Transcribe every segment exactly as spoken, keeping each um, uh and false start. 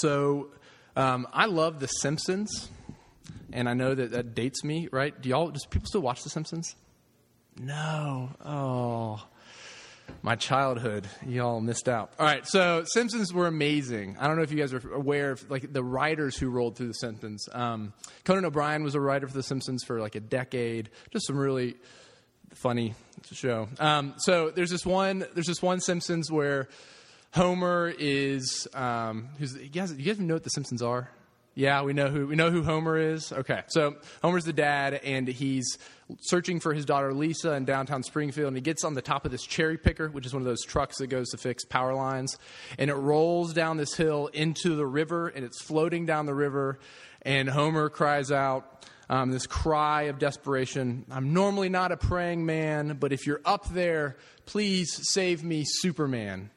So um, I love The Simpsons, and I know that that dates me, right? Do y'all, does people still watch The Simpsons? No. Oh, my childhood. Y'all missed out. All right. So Simpsons were amazing. I don't know if you guys are aware of like the writers who rolled through The Simpsons. Um, Conan O'Brien was a writer for The Simpsons for like a decade. Just some really funny show. Um, so there's this one, there's this one Simpsons where Homer is, um, who's, you guys, you guys know what The Simpsons are? Yeah, we know who we know who Homer is. Okay, so Homer's the dad, and he's searching for his daughter Lisa in downtown Springfield, and he gets on the top of this cherry picker, which is one of those trucks that goes to fix power lines, and it rolls down this hill into the river, and it's floating down the river, and Homer cries out um, this cry of desperation, "I'm normally not a praying man, but if you're up there, please save me, Superman."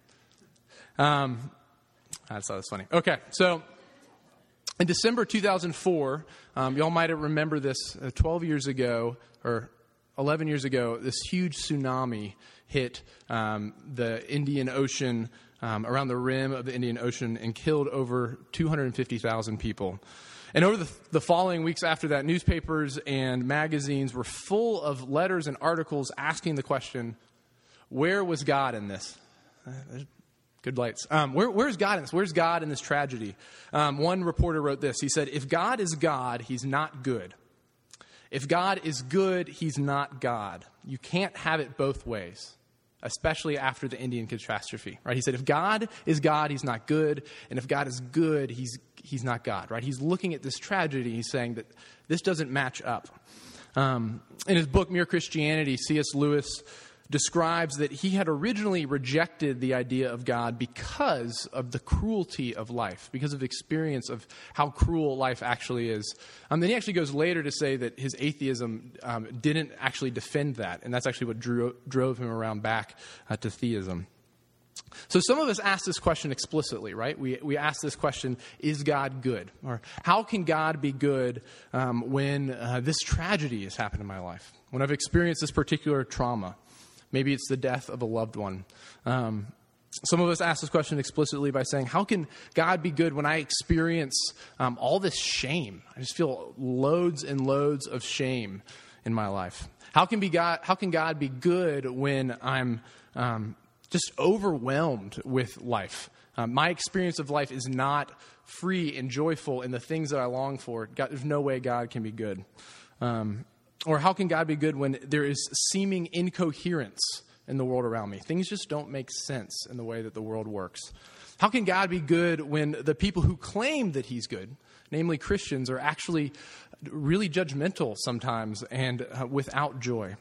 Um, I just thought it was funny. Okay, so... in December two thousand four, um, y'all might remember this, uh, twelve years ago or eleven years ago, this huge tsunami hit um, the Indian Ocean, um, around the rim of the Indian Ocean, and killed over two hundred fifty thousand people. And over the, the following weeks after that, newspapers and magazines were full of letters and articles asking the question, where was God in this? Uh, Good lights. Um, where, where's God in this? Where's God in this tragedy? Um, one reporter wrote this. He said, "If God is God, he's not good. If God is good, he's not God. You can't have it both ways, especially after the Indian catastrophe." Right? He said, if God is God, he's not good. And if God is good, he's he's not God. Right? He's looking at this tragedy. He's saying that this doesn't match up. Um, in his book, Mere Christianity, C S. Lewis describes that he had originally rejected the idea of God because of the cruelty of life, because of experience of how cruel life actually is. Um, then he actually goes later to say that his atheism um, didn't actually defend that, and that's actually what drew, drove him around back uh, to theism. So some of us ask this question explicitly, right? We we ask this question, is God good? Or how can God be good um, when uh, this tragedy has happened in my life, when I've experienced this particular trauma? Maybe it's the death of a loved one. Um, some of us ask this question explicitly by saying, how can God be good when I experience um, all this shame? I just feel loads and loads of shame in my life. How can be God? How can God be good when I'm um, just overwhelmed with life? Um, my experience of life is not free and joyful in the things that I long for. God, there's no way God can be good. Um Or how can God be good when there is seeming incoherence in the world around me? Things just don't make sense in the way that the world works. How can God be good when the people who claim that he's good, namely Christians, are actually really judgmental sometimes and uh, without joy?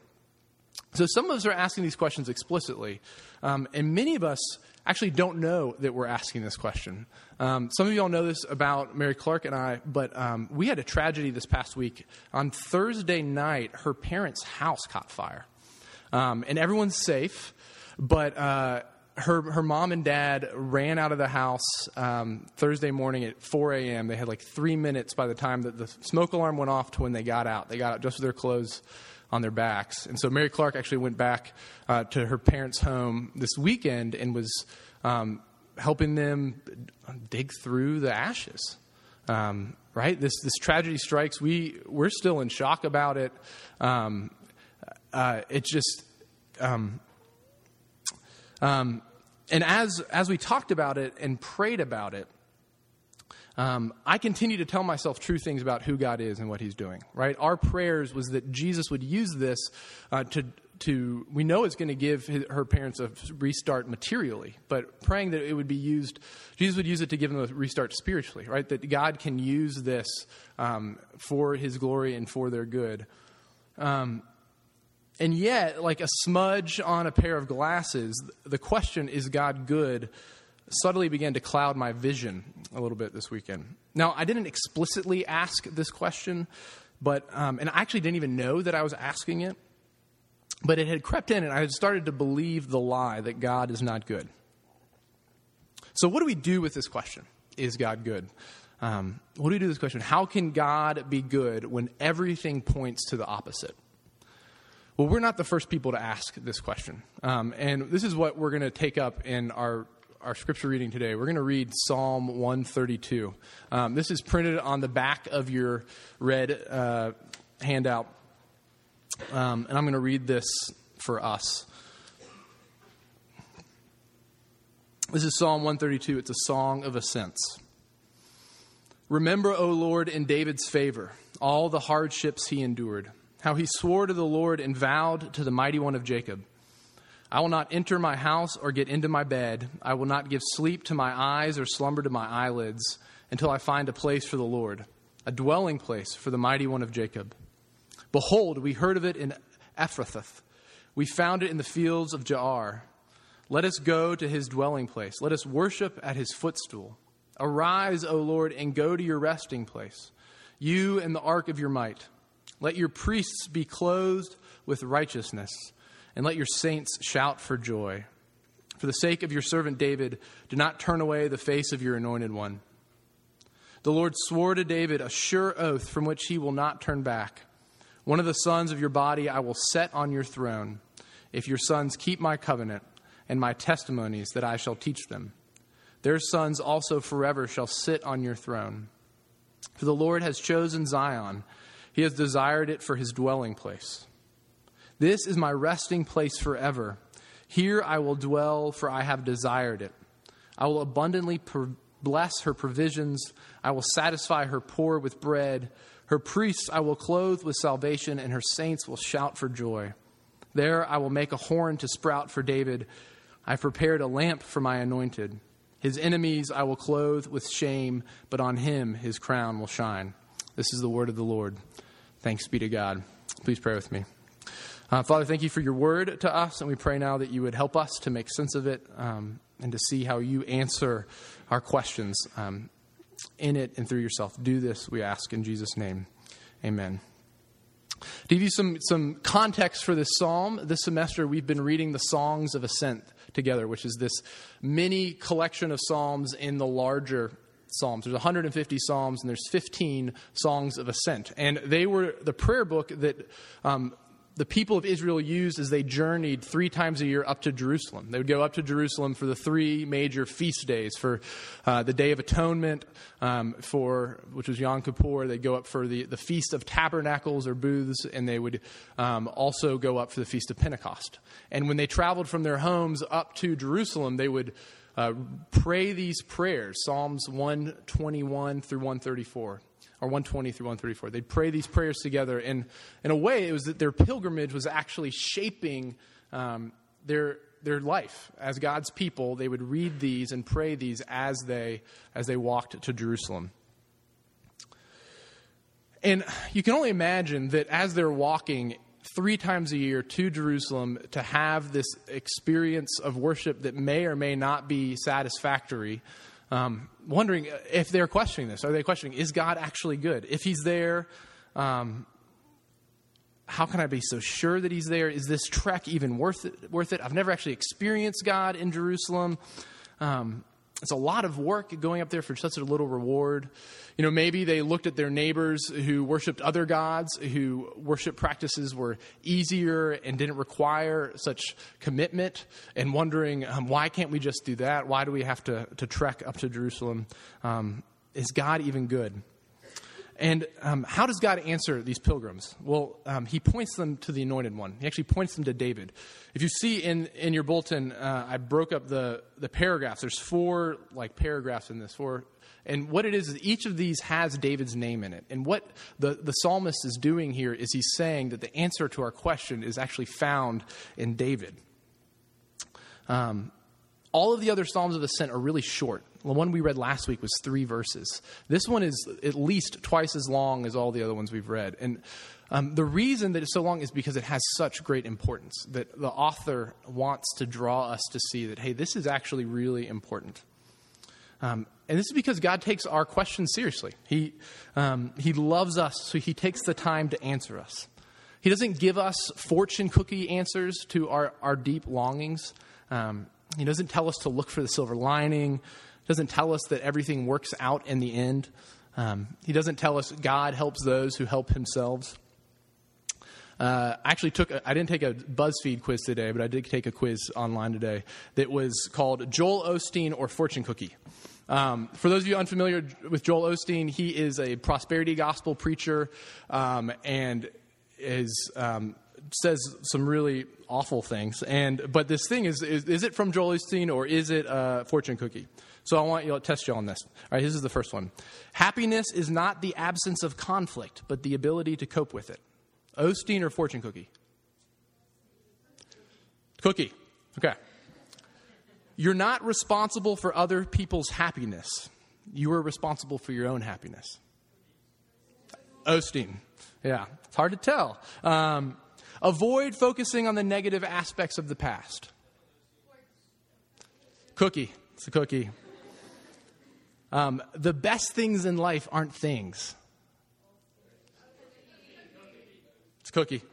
So some of us are asking these questions explicitly, um, and many of us actually don't know that we're asking this question. Um, some of you all know this about Mary Clark and I, but um, we had a tragedy this past week. On Thursday night, her parents' house caught fire. Um, and everyone's safe, but uh, her her mom and dad ran out of the house um, Thursday morning at four a.m. They had like three minutes by the time that the smoke alarm went off to when they got out. They got out just with their clothes on their backs. And so Mary Clark actually went back uh, to her parents' home this weekend and was um, helping them dig through the ashes. Um, right? This this tragedy strikes. We, we're still in shock about it. Um, uh, it's just... Um, um, and as as we talked about it and prayed about it, Um, I continue to tell myself true things about who God is and what he's doing, right? Our prayers was that Jesus would use this uh, to, to we know it's going to give his, her parents a restart materially, but praying that it would be used, Jesus would use it to give them a restart spiritually, right? That God can use this um, for his glory and for their good. Um, and yet, like a smudge on a pair of glasses, the question, is God good, subtly began to cloud my vision a little bit this weekend. Now, I didn't explicitly ask this question, but um, and I actually didn't even know that I was asking it, but it had crept in, and I had started to believe the lie that God is not good. So what do we do with this question? Is God good? Um, what do we do with this question? How can God be good when everything points to the opposite? Well, we're not the first people to ask this question, um, and this is what we're going to take up in our our scripture reading today, we're going to read Psalm one thirty-two. Um, this is printed on the back of your red uh, handout, um, and I'm going to read this for us. This is Psalm one thirty-two. It's a song of ascents. Remember, O Lord, in David's favor, all the hardships he endured, how he swore to the Lord and vowed to the Mighty One of Jacob. I will not enter my house or get into my bed. I will not give sleep to my eyes or slumber to my eyelids until I find a place for the Lord, a dwelling place for the Mighty One of Jacob. Behold, we heard of it in Ephrathah. We found it in the fields of Jaar. Let us go to his dwelling place. Let us worship at his footstool. Arise, O Lord, and go to your resting place, you and the ark of your might. Let your priests be clothed with righteousness, and let your saints shout for joy. For the sake of your servant David, do not turn away the face of your anointed one. The Lord swore to David a sure oath from which he will not turn back. One of the sons of your body I will set on your throne, if your sons keep my covenant and my testimonies that I shall teach them. Their sons also forever shall sit on your throne. For the Lord has chosen Zion. He has desired it for his dwelling place. This is my resting place forever. Here I will dwell, for I have desired it. I will abundantly per- bless her provisions. I will satisfy her poor with bread. Her priests I will clothe with salvation, and her saints will shout for joy. There I will make a horn to sprout for David. I have prepared a lamp for my anointed. His enemies I will clothe with shame, but on him his crown will shine. This is the word of the Lord. Thanks be to God. Please pray with me. Uh, Father, thank you for your word to us, and we pray now that you would help us to make sense of it um, and to see how you answer our questions um, in it and through yourself. Do this, we ask, in Jesus' name. Amen. To give you some, some context for this psalm, this semester we've been reading the Songs of Ascent together, which is this mini collection of psalms in the larger Psalms. There's one hundred fifty psalms, and there's fifteen Songs of Ascent. And they were the prayer book that um, the people of Israel used as they journeyed three times a year up to Jerusalem. They would go up to Jerusalem for the three major feast days, for uh, the Day of Atonement, um, for which was Yom Kippur. They'd go up for the, the Feast of Tabernacles or Booths, and they would um, also go up for the Feast of Pentecost. And when they traveled from their homes up to Jerusalem, they would Uh, pray these prayers, Psalms one twenty-one through one thirty-four, or one twenty through one thirty-four. They'd pray these prayers together, and in a way, it was that their pilgrimage was actually shaping um, their their life as God's people. They would read these and pray these as they as they walked to Jerusalem. And you can only imagine that as they're walking three times a year to Jerusalem to have this experience of worship that may or may not be satisfactory, um, wondering if they're questioning this. Are they questioning, is God actually good? If he's there, um, how can I be so sure that he's there? Is this trek even worth it? Worth it? I've never actually experienced God in Jerusalem. Um, It's a lot of work going up there for such a little reward. You know, maybe they looked at their neighbors who worshiped other gods, who worship practices were easier and didn't require such commitment, and wondering, um, why can't we just do that? Why do we have to, to trek up to Jerusalem? Um, is God even good? And um, how does God answer these pilgrims? Well, um, he points them to the anointed one. He actually points them to David. If you see in, in your bulletin, uh, I broke up the, the paragraphs. There's four like paragraphs in this. Four, and what it is is each of these has David's name in it. And what the, the psalmist is doing here is he's saying that the answer to our question is actually found in David. Um, all of the other Psalms of Ascent are really short. The one we read last week was three verses. This one is at least twice as long as all the other ones we've read. And um, the reason that it's so long is because it has such great importance, that the author wants to draw us to see that, hey, this is actually really important. Um, and this is because God takes our questions seriously. He, um, he loves us, so he takes the time to answer us. He doesn't give us fortune cookie answers to our, our deep longings. Um, he doesn't tell us to look for the silver lining. Doesn't tell us that everything works out in the end. Um, he doesn't tell us God helps those who help himself. Uh, I actually took, a, I didn't take a BuzzFeed quiz today, but I did take a quiz online today that was called Joel Osteen or Fortune Cookie. Um, for those of you unfamiliar with Joel Osteen, he is a prosperity gospel preacher um, and is um, says some really awful things. And But this thing is, is, is it from Joel Osteen or is it a fortune cookie? So I want you to test you on this. All right, this is the first one. Happiness is not the absence of conflict, but the ability to cope with it. Osteen or fortune cookie? Cookie. Okay. You're not responsible for other people's happiness. You are responsible for your own happiness. Osteen. Yeah. It's hard to tell. Um, avoid focusing on the negative aspects of the past. Cookie. It's a cookie. Um, the best things in life aren't things. It's cookie.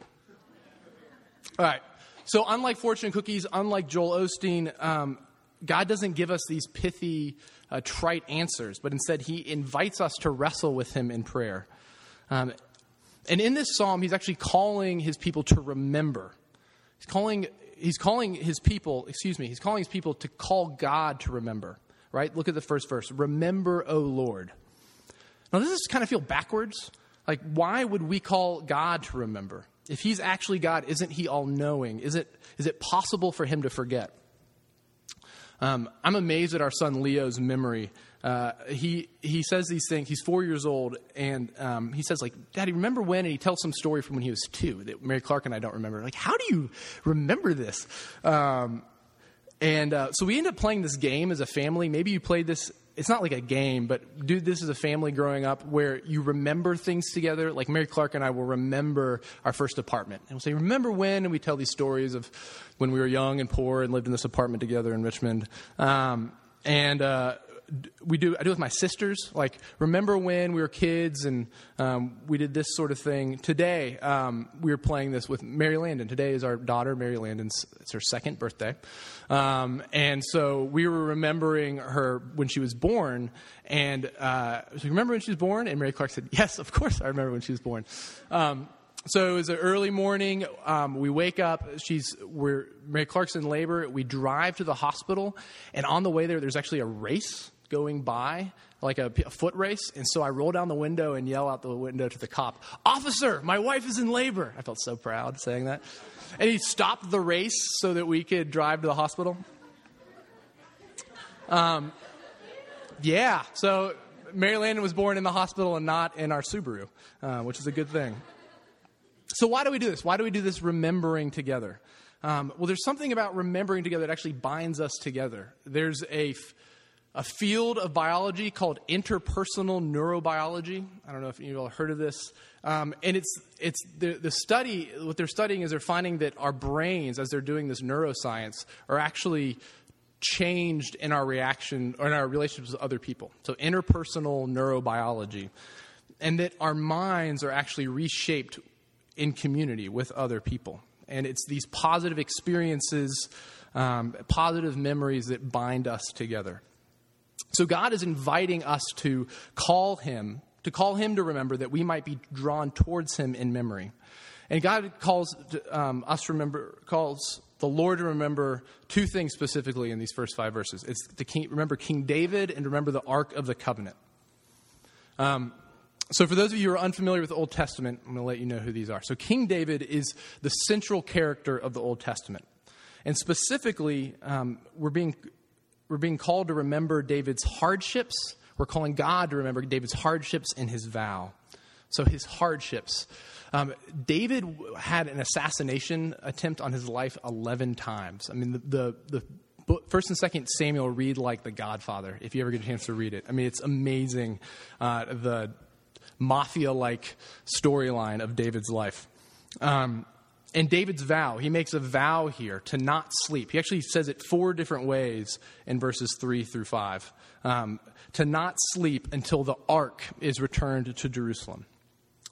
All right. So unlike fortune cookies, unlike Joel Osteen, um, God doesn't give us these pithy, uh, trite answers, but instead he invites us to wrestle with him in prayer. Um, and in this psalm, he's actually calling his people to remember. He's calling, he's calling his people, excuse me, he's calling his people to call God to remember, right? Look at the first verse. Remember, O Lord. Now, this is kind of feel backwards. Like, why would we call God to remember? If he's actually God, isn't he all-knowing? Is it is it possible for him to forget? Um, I'm amazed at our son Leo's memory. Uh, he he says these things. He's four years old, and um, he says, like, Daddy, remember when? And he tells some story from when he was two that Mary Clark and I don't remember. Like, how do you remember this? Um, and uh, so we end up playing this game as a family. Maybe you played this. It's not like a game, but dude, this is a family growing up where you remember things together. Like Mary Clark and I will remember our first apartment. And we'll say, remember when? And we tell these stories of when we were young and poor and lived in this apartment together in Richmond. Um, and uh, we do. I do it with my sisters. Like, remember when we were kids and um, we did this sort of thing. Today, um, we were playing this with Mary Landon. Today is our daughter, Mary Landon's. It's her second birthday. Um, and so we were remembering her when she was born. And uh, so you remember when she was born? And Mary Clark said, yes, of course I remember when she was born. Um, so it was an early morning. Um, we wake up. She's we're Mary Clark's in labor. We drive to the hospital. And on the way there, there's actually a race going by, like a, a foot race. And so I roll down the window and yell out the window to the cop, officer, my wife is in labor. I felt so proud saying that. And he stopped the race so that we could drive to the hospital. Um, yeah, so Mary Landon was born in the hospital and not in our Subaru, uh, which is a good thing. So why do we do this? Why do we do this remembering together? Um, well, there's something about remembering together that actually binds us together. There's a... F- A field of biology called interpersonal neurobiology. I don't know if you've all heard of this. Um, and it's it's the, the study, what they're studying is they're finding that our brains, as they're doing this neuroscience, are actually changed in our reaction or in our relationships with other people. So interpersonal neurobiology. And that our minds are actually reshaped in community with other people. And it's these positive experiences, um, positive memories that bind us together. So God is inviting us to call him, to call him to remember that we might be drawn towards him in memory. And God calls um, us remember, calls the Lord to remember two things specifically in these first five verses. It's to king, remember King David and remember the Ark of the Covenant. Um, so for those of you who are unfamiliar with the Old Testament, I'm going to let you know who these are. So King David is the central character of the Old Testament. And specifically, um, we're being... We're being called to remember David's hardships. We're calling God to remember David's hardships and his vow. So his hardships. Um, David had an assassination attempt on his life eleven times. I mean, the, the, the book, First and Second Samuel read like The Godfather, if you ever get a chance to read it. I mean, it's amazing, uh, the mafia-like storyline of David's life. Um And David's vow, he makes a vow here to not sleep. He actually says it four different ways in verses three through five. Um, to not sleep until the ark is returned to Jerusalem.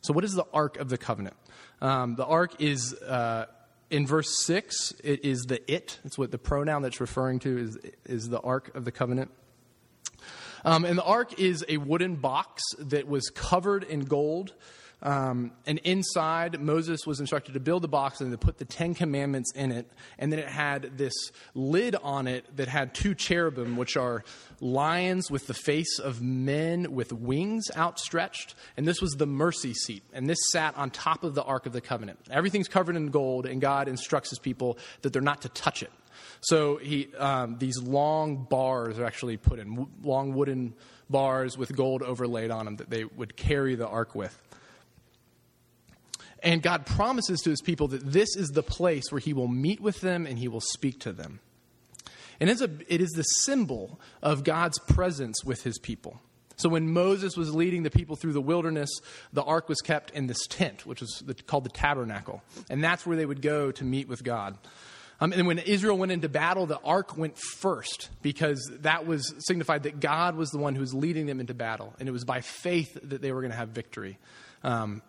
So what is the Ark of the Covenant? Um, the ark is, uh, in verse six, it is the it. It's what the pronoun that's referring to is, is the Ark of the Covenant. Um, and the ark is a wooden box that was covered in gold. Um, and inside, Moses was instructed to build the box and to put the Ten Commandments in it. And then it had this lid on it that had two cherubim, which are lions with the face of men with wings outstretched. And this was the mercy seat. And this sat on top of the Ark of the Covenant. Everything's covered in gold, and God instructs his people that they're not to touch it. So he, um, these long bars are actually put in, w- long wooden bars with gold overlaid on them that they would carry the ark with. And God promises to his people that this is the place where he will meet with them and he will speak to them. And it's a, it is the symbol of God's presence with his people. So when Moses was leading the people through the wilderness, the ark was kept in this tent, which was the, called the tabernacle. And that's where they would go to meet with God. Um, and when Israel went into battle, the ark went first because that was signified that God was the one who was leading them into battle. And it was by faith that they were going to have victory. Um,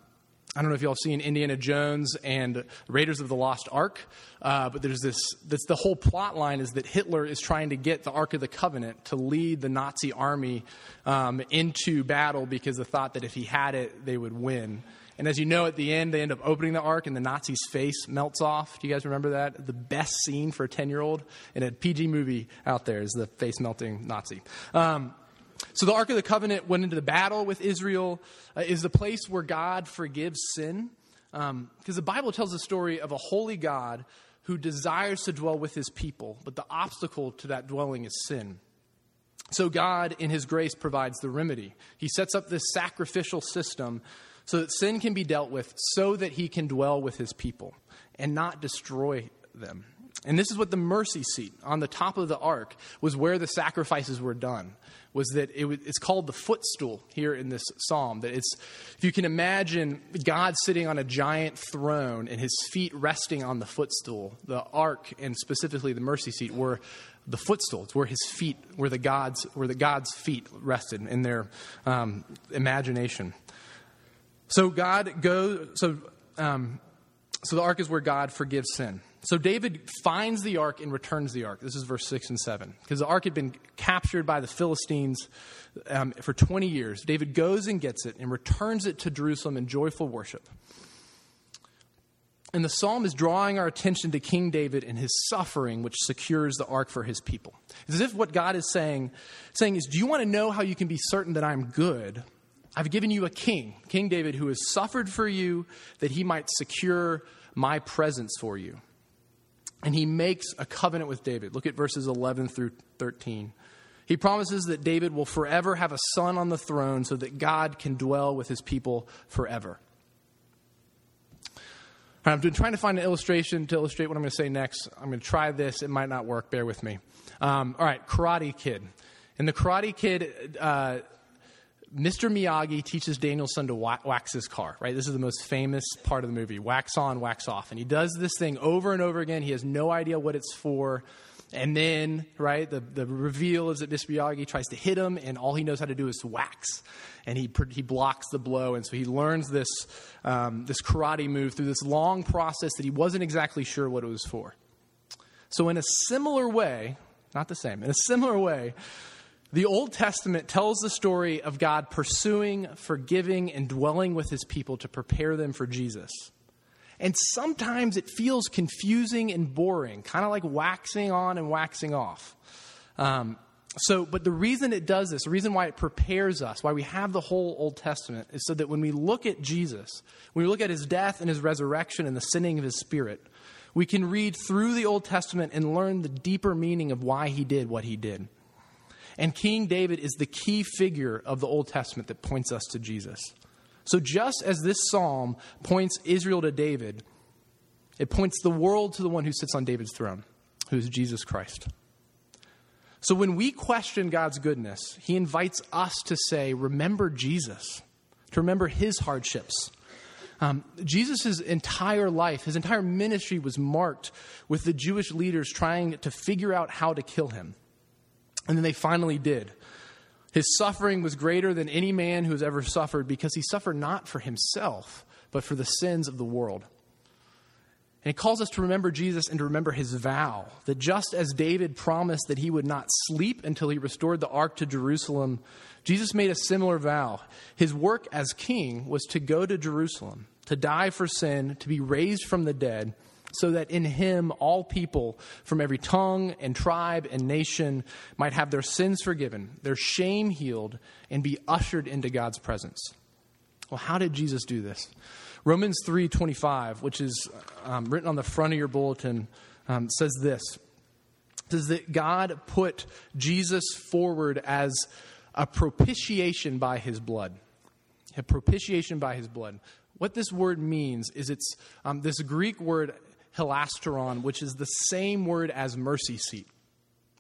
I don't know if y'all have seen Indiana Jones and Raiders of the Lost Ark, uh, but there's this, that's the whole plot line is that Hitler is trying to get the Ark of the Covenant to lead the Nazi army um, into battle because the thought that if he had it, they would win. And as you know, at the end, they end up opening the ark and the Nazi's face melts off. Do you guys remember that? The best scene for a ten-year-old in a P G movie out there is the face-melting Nazi. Um, so the Ark of the Covenant went into the battle with Israel. Uh, is the place where God forgives sin. Because um, the Bible tells the story of a holy God who desires to dwell with his people. But the obstacle to that dwelling is sin. So God, in his grace, provides the remedy. He sets up this sacrificial system so that sin can be dealt with, so that he can dwell with his people and not destroy them. And this is what the mercy seat on the top of the ark was, where the sacrifices were done, was that it was, it's called the footstool here in this psalm. That it's, if you can imagine God sitting on a giant throne and his feet resting on the footstool, the ark and specifically the mercy seat were the footstool. It's where his feet, where the God's, where the God's feet rested in their um, imagination. So God goes. So, um, so the ark is where God forgives sin. So David finds the ark and returns the ark. This is verse six and seven, because the ark had been captured by the Philistines um, for twenty years. David goes and gets it and returns it to Jerusalem in joyful worship. And the psalm is drawing our attention to King David and his suffering, which secures the ark for his people. It's as if what God is saying, saying is, do you want to know how you can be certain that I'm good? I've given you a king, King David, who has suffered for you that he might secure my presence for you. And he makes a covenant with David. Look at verses eleven through thirteen. He promises that David will forever have a son on the throne so that God can dwell with his people forever. All right, I've been trying to find an illustration to illustrate what I'm going to say next. I'm going to try this. It might not work. Bear with me. Um, all right, Karate Kid. In the Karate Kid... Uh, Mister Miyagi teaches Daniel's son to wax his car, right? This is the most famous part of the movie, wax on, wax off. And he does this thing over and over again. He has no idea what it's for. And then, right, the, the reveal is that Mister Miyagi tries to hit him, and all he knows how to do is wax. And he he blocks the blow. And so he learns this um, this karate move through this long process that he wasn't exactly sure what it was for. So in a similar way, not the same, in a similar way, the Old Testament tells the story of God pursuing, forgiving, and dwelling with his people to prepare them for Jesus. And sometimes it feels confusing and boring, kind of like waxing on and waxing off. Um, so, but the reason it does this, the reason why it prepares us, why we have the whole Old Testament, is so that when we look at Jesus, when we look at his death and his resurrection and the sending of his Spirit, we can read through the Old Testament and learn the deeper meaning of why he did what he did. And King David is the key figure of the Old Testament that points us to Jesus. So just as this psalm points Israel to David, it points the world to the one who sits on David's throne, who is Jesus Christ. So when we question God's goodness, he invites us to say, remember Jesus, to remember his hardships. Um, Jesus' entire life, his entire ministry was marked with the Jewish leaders trying to figure out how to kill him. And then they finally did. His suffering was greater than any man who has ever suffered because he suffered not for himself, but for the sins of the world. And he calls us to remember Jesus and to remember his vow, that just as David promised that he would not sleep until he restored the ark to Jerusalem, Jesus made a similar vow. His work as king was to go to Jerusalem, to die for sin, to be raised from the dead, so that in him all people from every tongue and tribe and nation might have their sins forgiven, their shame healed, and be ushered into God's presence. Well, how did Jesus do this? Romans three twenty-five, which is um, written on the front of your bulletin, um, says this. It says that God put Jesus forward as a propitiation by his blood. A propitiation by his blood. What this word means is it's um, this Greek word Hilasteron, which is the same word as mercy seat.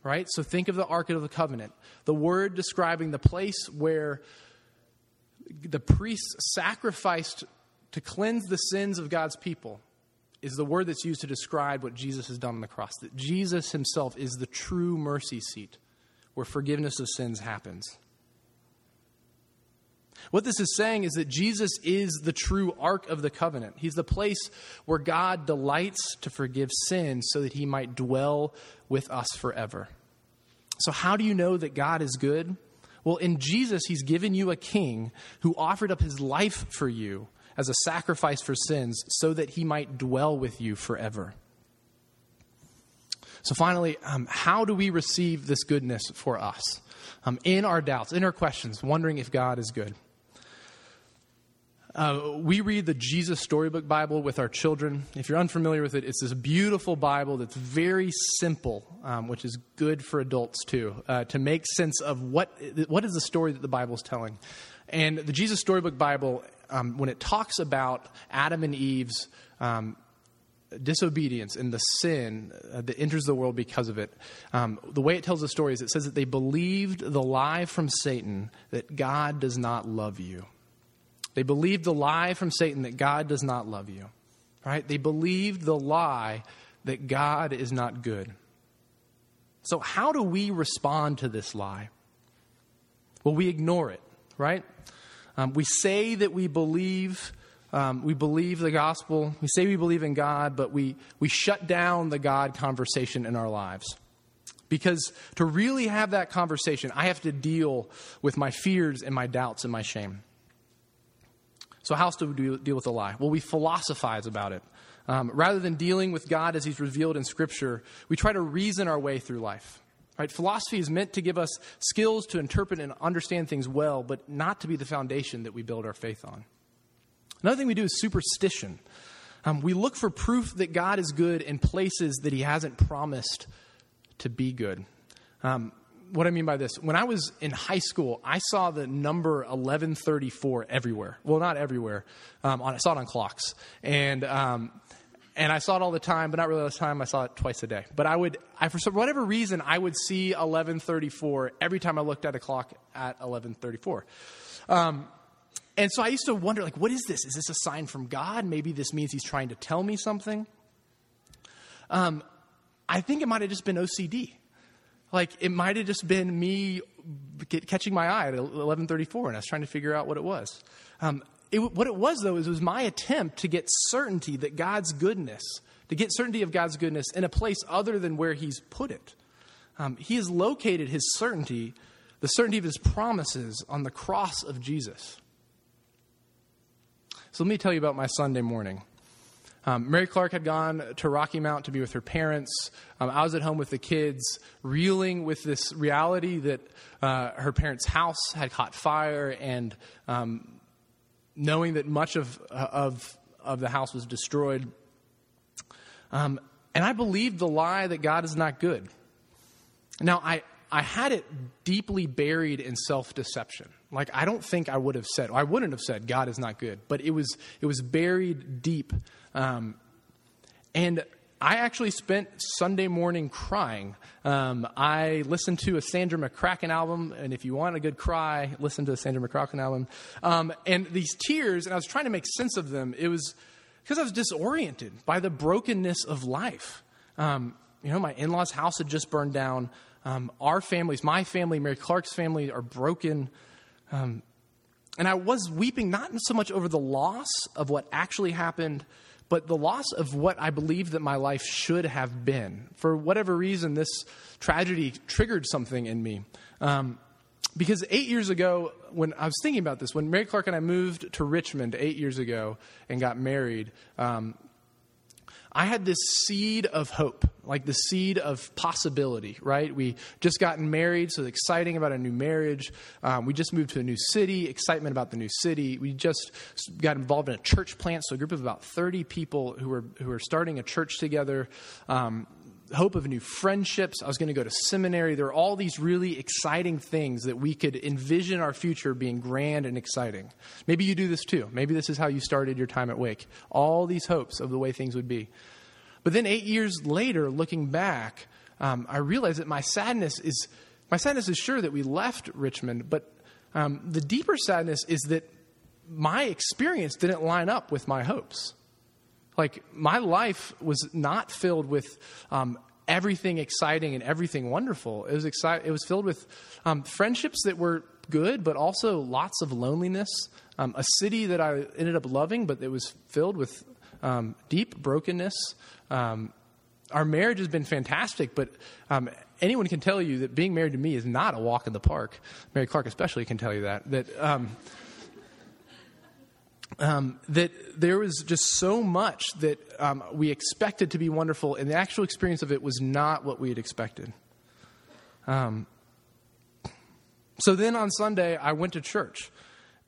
Right? So think of the Ark of the Covenant. The word describing the place where the priest sacrificed to cleanse the sins of God's people is the word that's used to describe what Jesus has done on the cross, that Jesus himself is the true mercy seat where forgiveness of sins happens. What this is saying is that Jesus is the true Ark of the Covenant. He's the place where God delights to forgive sin so that he might dwell with us forever. So how do you know that God is good? Well, in Jesus, he's given you a king who offered up his life for you as a sacrifice for sins so that he might dwell with you forever. So finally, um, how do we receive this goodness for us? Um, in our doubts, in our questions, wondering if God is good. Uh, we read the Jesus Storybook Bible with our children. If you're unfamiliar with it, it's this beautiful Bible that's very simple, um, which is good for adults too, uh, to make sense of what what is the story that the Bible is telling. And the Jesus Storybook Bible, Um, when it talks about Adam and Eve's um, disobedience and the sin that enters the world because of it, um, the way it tells the story is it says that they believed the lie from Satan that God does not love you. They believed the lie from Satan that God does not love you, right? They believed the lie that God is not good. So how do we respond to this lie? Well, we ignore it, right? Um, we say that we believe, um, we believe the gospel. We say we believe in God, but we, we shut down the God conversation in our lives. Because to really have that conversation, I have to deal with my fears and my doubts and my shame. So how else do we deal with the lie? Well, we philosophize about it. Um, rather than dealing with God as he's revealed in Scripture, we try to reason our way through life. Right? Philosophy is meant to give us skills to interpret and understand things well, but not to be the foundation that we build our faith on. Another thing we do is superstition. Um, we look for proof that God is good in places that he hasn't promised to be good. Um, what I mean by this, when I was in high school, I saw the number eleven thirty-four everywhere. Well, not everywhere. Um, on, I saw it on clocks. And... Um, And I saw it all the time, but not really all the time. I saw it twice a day. But I would, I, for whatever reason, I would see eleven thirty-four every time I looked at a clock at eleven thirty-four. Um, and so I used to wonder, like, what is this? Is this a sign from God? Maybe this means he's trying to tell me something. Um, I think it might have just been O C D. Like, it might have just been me get, catching my eye at eleven thirty-four, and I was trying to figure out what it was. Um It, what it was, though, is it was my attempt to get certainty that God's goodness, to get certainty of God's goodness in a place other than where he's put it. Um, he has located his certainty, the certainty of his promises on the cross of Jesus. So let me tell you about my Sunday morning. Um, Mary Clark had gone to Rocky Mount to be with her parents. Um, I was at home with the kids, reeling with this reality that uh, her parents' house had caught fire and... Um, knowing that much of of of the house was destroyed. Um, and I believed the lie that God is not good. Now, I, I had it deeply buried in self-deception. Like, I don't think I would have said, I wouldn't have said God is not good, but it was it was buried deep. Um, and I actually spent Sunday morning crying. Um, I listened to a Sandra McCracken album, and if you want a good cry, listen to a Sandra McCracken album. Um, and these tears, and I was trying to make sense of them. It was because I was disoriented by the brokenness of life. Um, you know, my in-laws' house had just burned down. Um, our families, my family, Mary Clark's family, are broken. Um, and I was weeping not so much over the loss of what actually happened, but the loss of what I believe that my life should have been. For whatever reason, this tragedy triggered something in me. Um, because eight years ago, when I was thinking about this, when Mary Clark and I moved to Richmond eight years ago and got married, um, I had this seed of hope, like the seed of possibility, right? We just gotten married, so exciting about a new marriage. Um, we just moved to a new city, excitement about the new city. We just got involved in a church plant, so a group of about thirty people who were who were starting a church together. Um, hope of new friendships. I was going to go to seminary. There were all these really exciting things that we could envision our future being grand and exciting. Maybe you do this too. Maybe this is how you started your time at Wake. All these hopes of the way things would be. But then eight years later, looking back, um, I realized that my sadness is, my sadness is sure that we left Richmond, but um, the deeper sadness is that my experience didn't line up with my hopes. Like, my life was not filled with um, everything exciting and everything wonderful. It was exci- It was filled with um, friendships that were good, but also lots of loneliness. Um, a city that I ended up loving, but it was filled with um, deep brokenness. Um, our marriage has been fantastic, but um, anyone can tell you that being married to me is not a walk in the park. Mary Clark especially can tell you that. That. Um, Um, that there was just so much that um, we expected to be wonderful, and the actual experience of it was not what we had expected. Um, so then on Sunday, I went to church,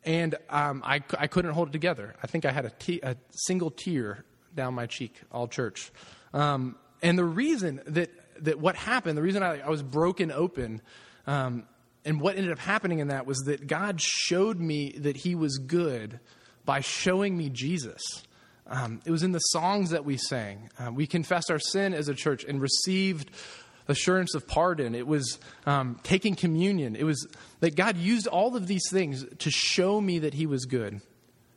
and um, I, I couldn't hold it together. I think I had a, te- a single tear down my cheek all church. Um, and the reason that, that what happened, the reason I, I was broken open, um, and what ended up happening in that was that God showed me that He was good by showing me Jesus. Um, it was in the songs that we sang. Uh, we confessed our sin as a church and received assurance of pardon. It was um, taking communion. It was that God used all of these things to show me that He was good.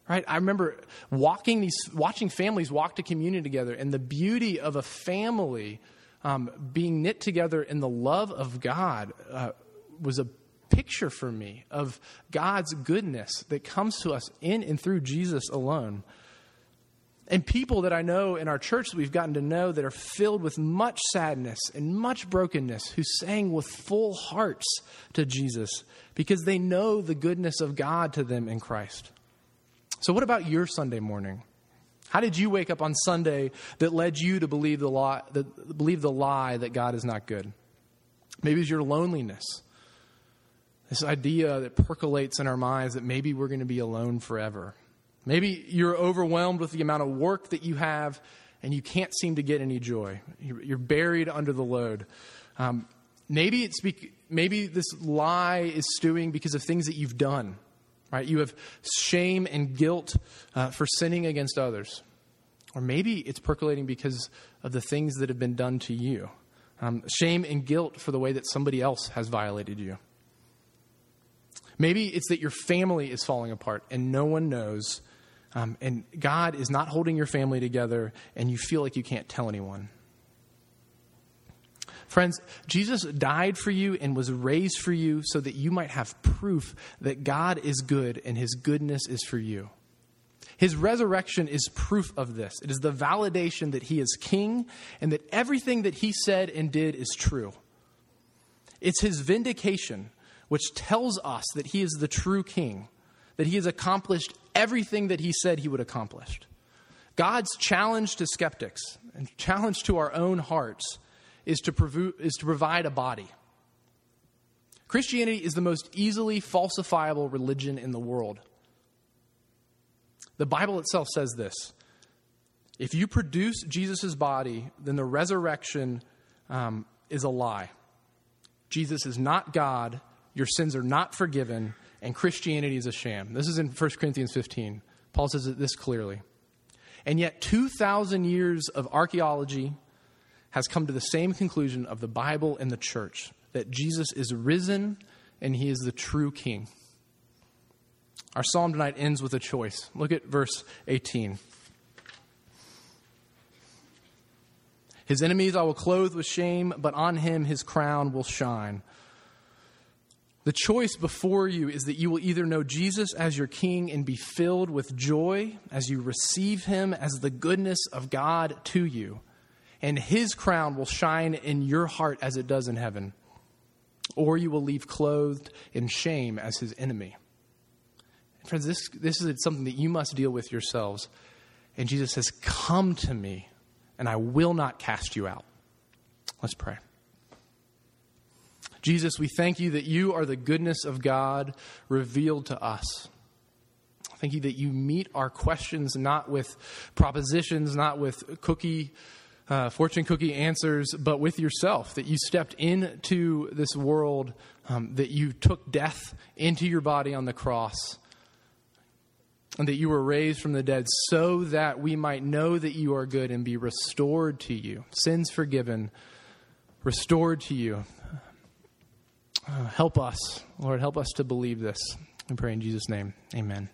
Right? I remember walking these, watching families walk to communion together, and the beauty of a family um, being knit together in the love of God uh, was a picture for me of God's goodness that comes to us in and through Jesus alone. And people that I know in our church that we've gotten to know that are filled with much sadness and much brokenness, who sang with full hearts to Jesus because they know the goodness of God to them in Christ. So what about your Sunday morning? How did you wake up on Sunday that led you to believe the lie, that, believe the lie that God is not good? Maybe it's your loneliness. This idea that percolates in our minds that maybe we're going to be alone forever. Maybe you're overwhelmed with the amount of work that you have and you can't seem to get any joy. You're buried under the load. Um, maybe it's bec- maybe this lie is stewing because of things that you've done, right? You have shame and guilt uh, for sinning against others. Or maybe it's percolating because of the things that have been done to you. Um, shame and guilt for the way that somebody else has violated you. Maybe it's that your family is falling apart and no one knows, um, and God is not holding your family together, and you feel like you can't tell anyone. Friends, Jesus died for you and was raised for you so that you might have proof that God is good and His goodness is for you. His resurrection is proof of this. It is the validation that He is King and that everything that He said and did is true. It's His vindication, which tells us that He is the true King, that He has accomplished everything that He said He would accomplish. God's challenge to skeptics and challenge to our own hearts is to, prov- is to provide a body. Christianity is the most easily falsifiable religion in the world. The Bible itself says this: if you produce Jesus' body, then the resurrection um, is a lie. Jesus is not God. Your sins are not forgiven, and Christianity is a sham. This is in First Corinthians fifteen. Paul says this clearly. And yet two thousand years of archaeology has come to the same conclusion of the Bible and the church, that Jesus is risen and He is the true King. Our psalm tonight ends with a choice. Look at verse eighteen. His enemies I will clothe with shame, but on Him His crown will shine. The choice before you is that you will either know Jesus as your King and be filled with joy as you receive him as the goodness of God to you, and his crown will shine in your heart as it does in heaven, or you will leave clothed in shame as his enemy. And friends, this, this is something that you must deal with yourselves. And Jesus says, come to me, and I will not cast you out. Let's pray. Jesus, we thank you that you are the goodness of God revealed to us. Thank you that you meet our questions not with propositions, not with cookie Uh, fortune cookie answers, but with yourself, that you stepped into this world, um, that you took death into your body on the cross, and that you were raised from the dead so that we might know that you are good and be restored to you, sins forgiven, restored to you. Uh, help us, Lord, help us to believe this. We pray in Jesus' name. Amen.